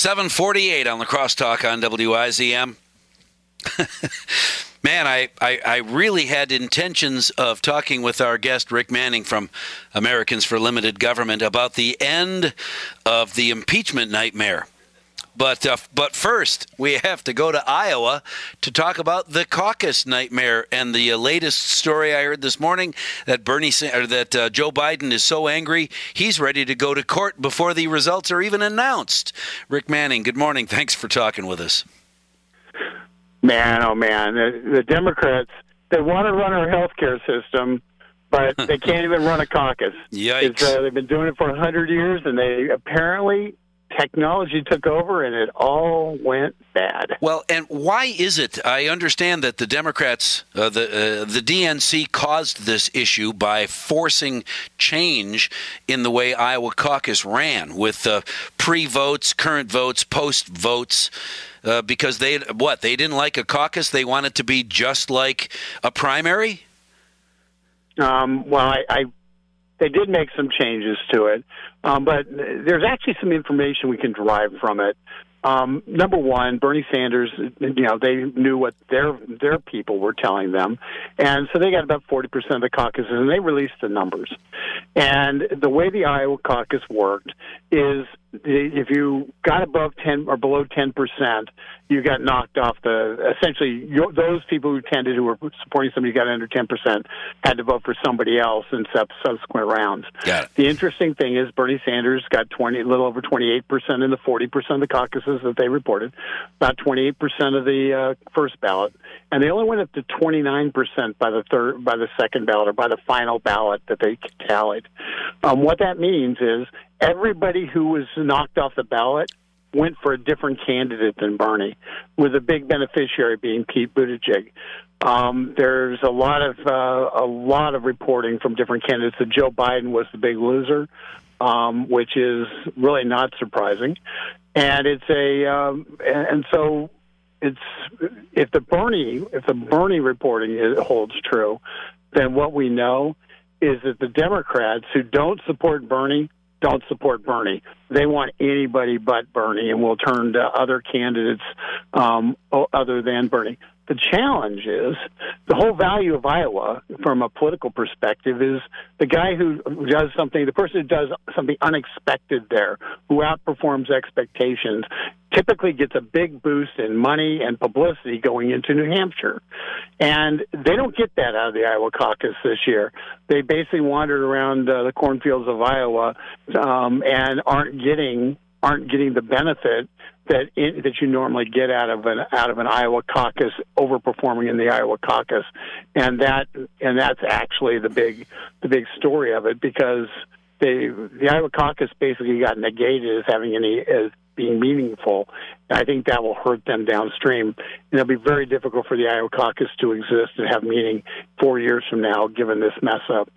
748 on the Crosstalk on WIZM. Man, I really had intentions of talking with our guest, Rick Manning from Americans for Limited Government, about the end of the impeachment nightmare. But first, we have to go to Iowa to talk about the caucus nightmare and the latest story I heard this morning that Joe Biden is so angry he's ready to go to court before the results are even announced. Rick Manning, good morning. Thanks for talking with us. Man, oh man, the Democrats, they want to run our health care system, but they can't even run a caucus. Yikes. They've been doing it for 100 years, and they apparently... technology took over and it all went bad. Well, and why is it? I understand that the Democrats, the DNC caused this issue by forcing change in the way Iowa caucus ran with pre-votes, current votes, post-votes, because they didn't like a caucus. They want it to be just like a primary? They did make some changes to it, but there's actually some information we can derive from it. Number one, Bernie Sanders, they knew what their people were telling them, and so they got about 40% of the caucuses, and they released the numbers. And the way the Iowa caucus worked is if you got above 10 or below 10%, you got knocked off those people who were supporting somebody who got under 10% had to vote for somebody else in subsequent rounds. Got it. The interesting thing is Bernie Sanders got a little over 28% in the 40% of the caucuses that they reported, about 28% of the first ballot, and they only went up to 29% by the second ballot or by the final ballot that they tallied. What that means is everybody who was knocked off the ballot went for a different candidate than Bernie, with a big beneficiary being Pete Buttigieg. There's a lot of reporting from different candidates that Joe Biden was the big loser, which is really not surprising. And if the Bernie reporting holds true, then what we know is that the Democrats who don't support Bernie. They want anybody but Bernie, and will turn to other candidates other than Bernie. The challenge is the whole value of Iowa from a political perspective is the guy who does something, the person who does something unexpected there, who outperforms expectations, typically gets a big boost in money and publicity going into New Hampshire. And they don't get that out of the Iowa caucus this year. They basically wandered around the cornfields of Iowa and aren't getting the benefit that you normally get out of an Iowa caucus, overperforming in the Iowa caucus, and that's actually the big story of it, because the Iowa caucus basically got negated as being meaningful. I think that will hurt them downstream, and it'll be very difficult for the Iowa caucus to exist and have meaning 4 years from now, given this mess up.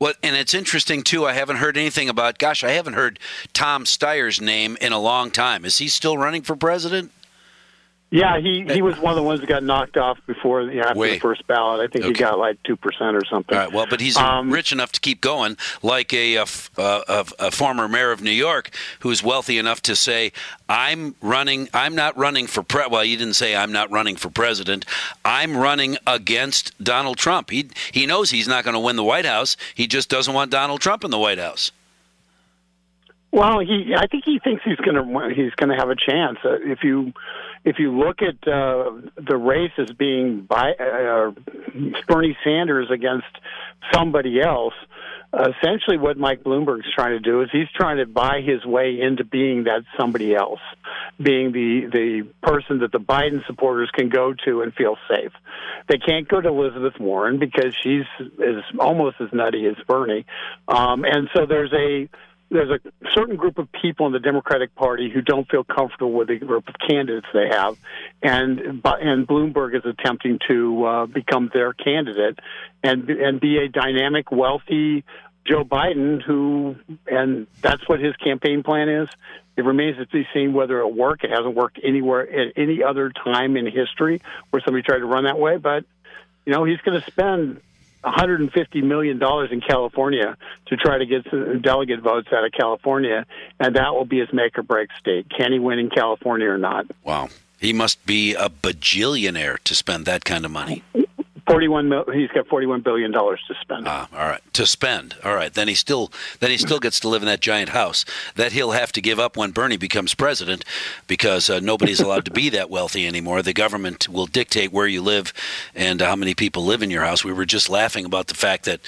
Well, and it's interesting, too, I haven't heard Tom Steyer's name in a long time. Is he still running for president? Yeah, he was one of the ones that got knocked off after the first ballot. I think He got like 2% or something. All right, well, but he's rich enough to keep going, like a former mayor of New York who's wealthy enough to say, I'm not running for president. Well, he didn't say I'm not running for president. I'm running against Donald Trump. He knows he's not going to win the White House. He just doesn't want Donald Trump in the White House. Well, I think he thinks he's going to have a chance. If you look at the race as being Bernie Sanders against somebody else, essentially what Mike Bloomberg's trying to do is he's trying to buy his way into being that somebody else, being the person that the Biden supporters can go to and feel safe. They can't go to Elizabeth Warren because she's almost as nutty as Bernie, and so there's a certain group of people in the Democratic Party who don't feel comfortable with the group of candidates they have, and Bloomberg is attempting to become their candidate and be a dynamic, wealthy Joe Biden and that's what his campaign plan is. It remains to be seen whether it'll work. It hasn't worked anywhere at any other time in history where somebody tried to run that way, but he's going to spend $150 million in California to try to get some delegate votes out of California, and that will be his make-or-break state. Can he win in California or not? Wow. He must be a bajillionaire to spend that kind of money. He's got $41 billion to spend. All right. To spend. All right. Then he still gets to live in that giant house that he'll have to give up when Bernie becomes president, because nobody's allowed to be that wealthy anymore. The government will dictate where you live and how many people live in your house. We were just laughing about the fact that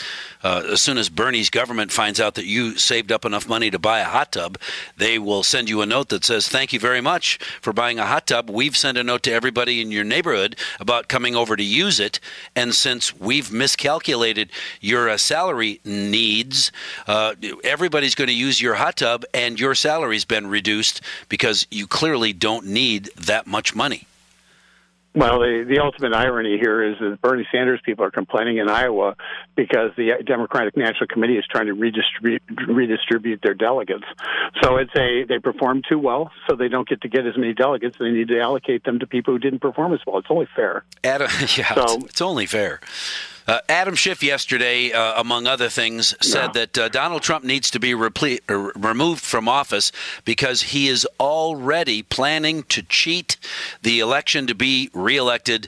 as soon as Bernie's government finds out that you saved up enough money to buy a hot tub, they will send you a note that says, "Thank you very much for buying a hot tub. We've sent a note to everybody in your neighborhood about coming over to use it. And since we've miscalculated your salary needs, everybody's going to use your hot tub, and your salary's been reduced because you clearly don't need that much money." Well, the ultimate irony here is that Bernie Sanders people are complaining in Iowa because the Democratic National Committee is trying to redistribute their delegates. So they perform too well, so they don't get as many delegates. They need to allocate them to people who didn't perform as well. It's only fair. It's only fair. Adam Schiff yesterday, among other things, said that Donald Trump needs to be removed from office because he is already planning to cheat the election to be reelected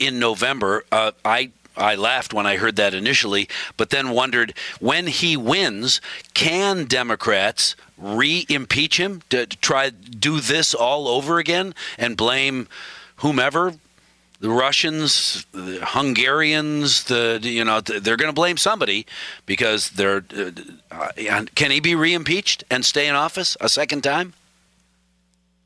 in November. I laughed when I heard that initially, but then wondered, when he wins, can Democrats re-impeach him to try to do this all over again and blame whomever? The Russians, the Hungarians, they're going to blame somebody because they're. Can he be re-impeached and stay in office a second time?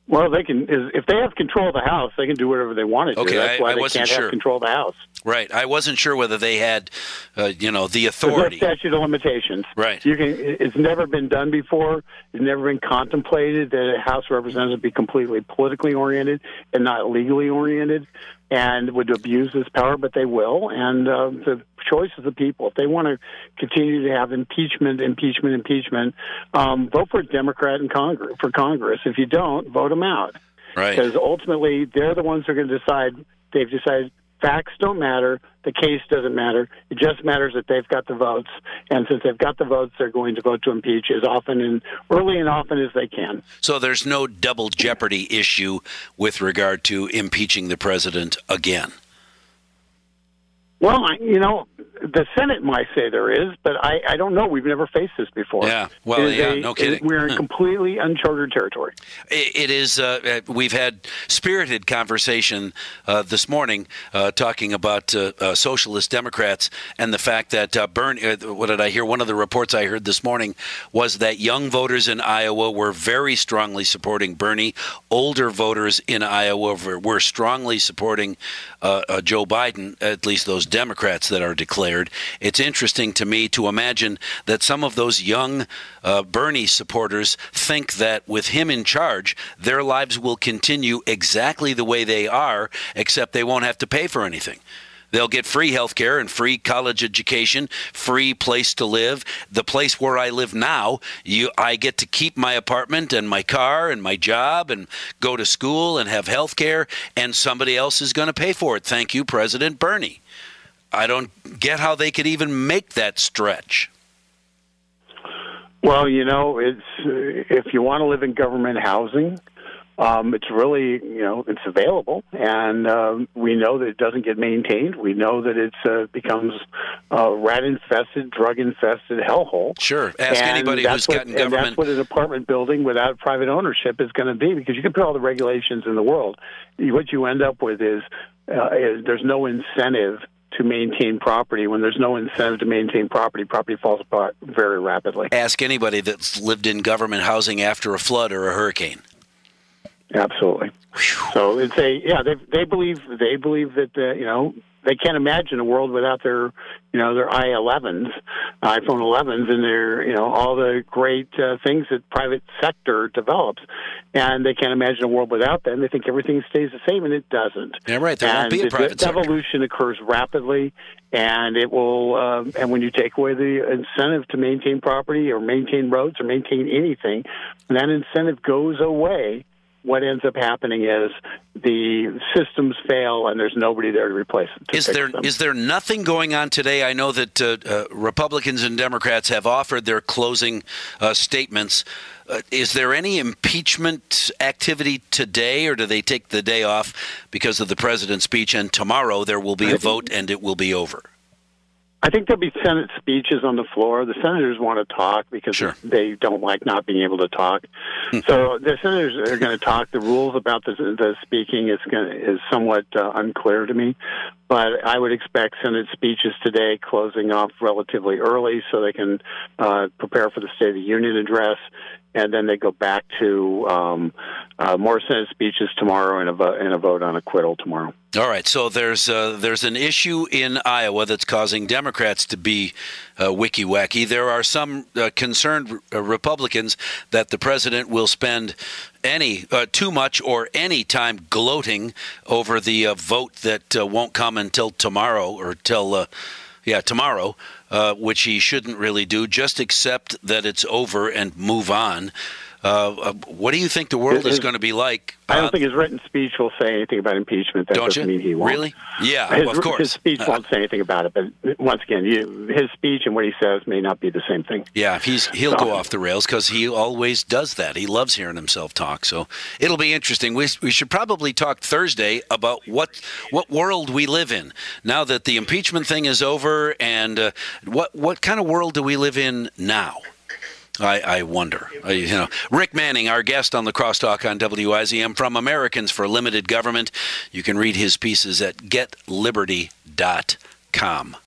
Well, they can. If they have control of the House, they can do whatever they want to do. That's why they can't have control of the House. Right. I wasn't sure whether they had, the authority. That's statute of limitations. Right. It's never been done before. It's never been contemplated that a House representative be completely politically oriented and not legally oriented, and would abuse this power, but they will. And the choice of the people, if they want to continue to have impeachment, vote for a Democrat for Congress. If you don't, vote them out. Right. Because ultimately, they're the ones who are going to decide. They've decided facts don't matter. The case doesn't matter. It just matters that they've got the votes. And since they've got the votes, they're going to vote to impeach as often and early and often as they can. So there's no double jeopardy issue with regard to impeaching the president again. Well, the Senate might say there is, but I don't know. We've never faced this before. Yeah, well, no kidding. We're in completely uncharted territory. It is. We've had spirited conversation this morning talking about socialist Democrats and the fact that what did I hear? One of the reports I heard this morning was that young voters in Iowa were very strongly supporting Bernie. Older voters in Iowa were strongly supporting Joe Biden, at least those Democrats that are declared. It's interesting to me to imagine that some of those young Bernie supporters think that with him in charge, their lives will continue exactly the way they are, except they won't have to pay for anything. They'll get free health care and free college education, free place to live. The place where I live now, I get to keep my apartment and my car and my job and go to school and have health care, and somebody else is going to pay for it. Thank you, President Bernie. I don't get how they could even make that stretch. Well, it's if you want to live in government housing, it's really, it's available, and we know that it doesn't get maintained. We know that it becomes a rat-infested, drug-infested hellhole. Sure. Ask anybody who's gotten government. And that's what an apartment building without private ownership is going to be, because you can put all the regulations in the world. What you end up with is there's no incentive to maintain property. When there's no incentive to maintain property falls apart very rapidly. Ask anybody that's lived in government housing after a flood or a hurricane. Absolutely. Whew. So it's they believe that they can't imagine a world without their iPhone 11s, and their all the great things that private sector develops, and they can't imagine a world without them. They think everything stays the same, and it doesn't. Yeah, right. There won't be a private sector. Evolution occurs rapidly, and it will. And when you take away the incentive to maintain property or maintain roads or maintain anything, that incentive goes away. what ends up happening is the systems fail and there's nobody there to replace them. Is there nothing going on today? I know that Republicans and Democrats have offered their closing statements. Is there any impeachment activity today, or do they take the day off because of the president's speech and tomorrow there will be a vote and it will be over? I think there'll be Senate speeches on the floor. The senators want to talk because they don't like not being able to talk. So the senators are going to talk. The rules about the speaking is somewhat unclear to me. But I would expect Senate speeches today closing off relatively early so they can prepare for the State of the Union address. And then they go back to more Senate speeches tomorrow and a vote on acquittal tomorrow. All right. So there's an issue in Iowa that's causing Democrats to be wicky-wacky. There are some concerned Republicans that the president will spend too much or any time gloating over the vote that won't come until tomorrow or till tomorrow. Which he shouldn't really do, just accept that it's over and move on. What do you think the world is going to be like? I don't think his written speech will say anything about impeachment. That doesn't mean he won't. Really? Yeah, of course. His speech won't say anything about it, but once again, his speech and what he says may not be the same thing. Yeah, he'll go off the rails because he always does that. He loves hearing himself talk, so it'll be interesting. We should probably talk Thursday about what world we live in now that the impeachment thing is over, and what kind of world do we live in now? I wonder. Rick Manning, our guest on the Crosstalk on WIZM from Americans for Limited Government. You can read his pieces at GetLiberty.com.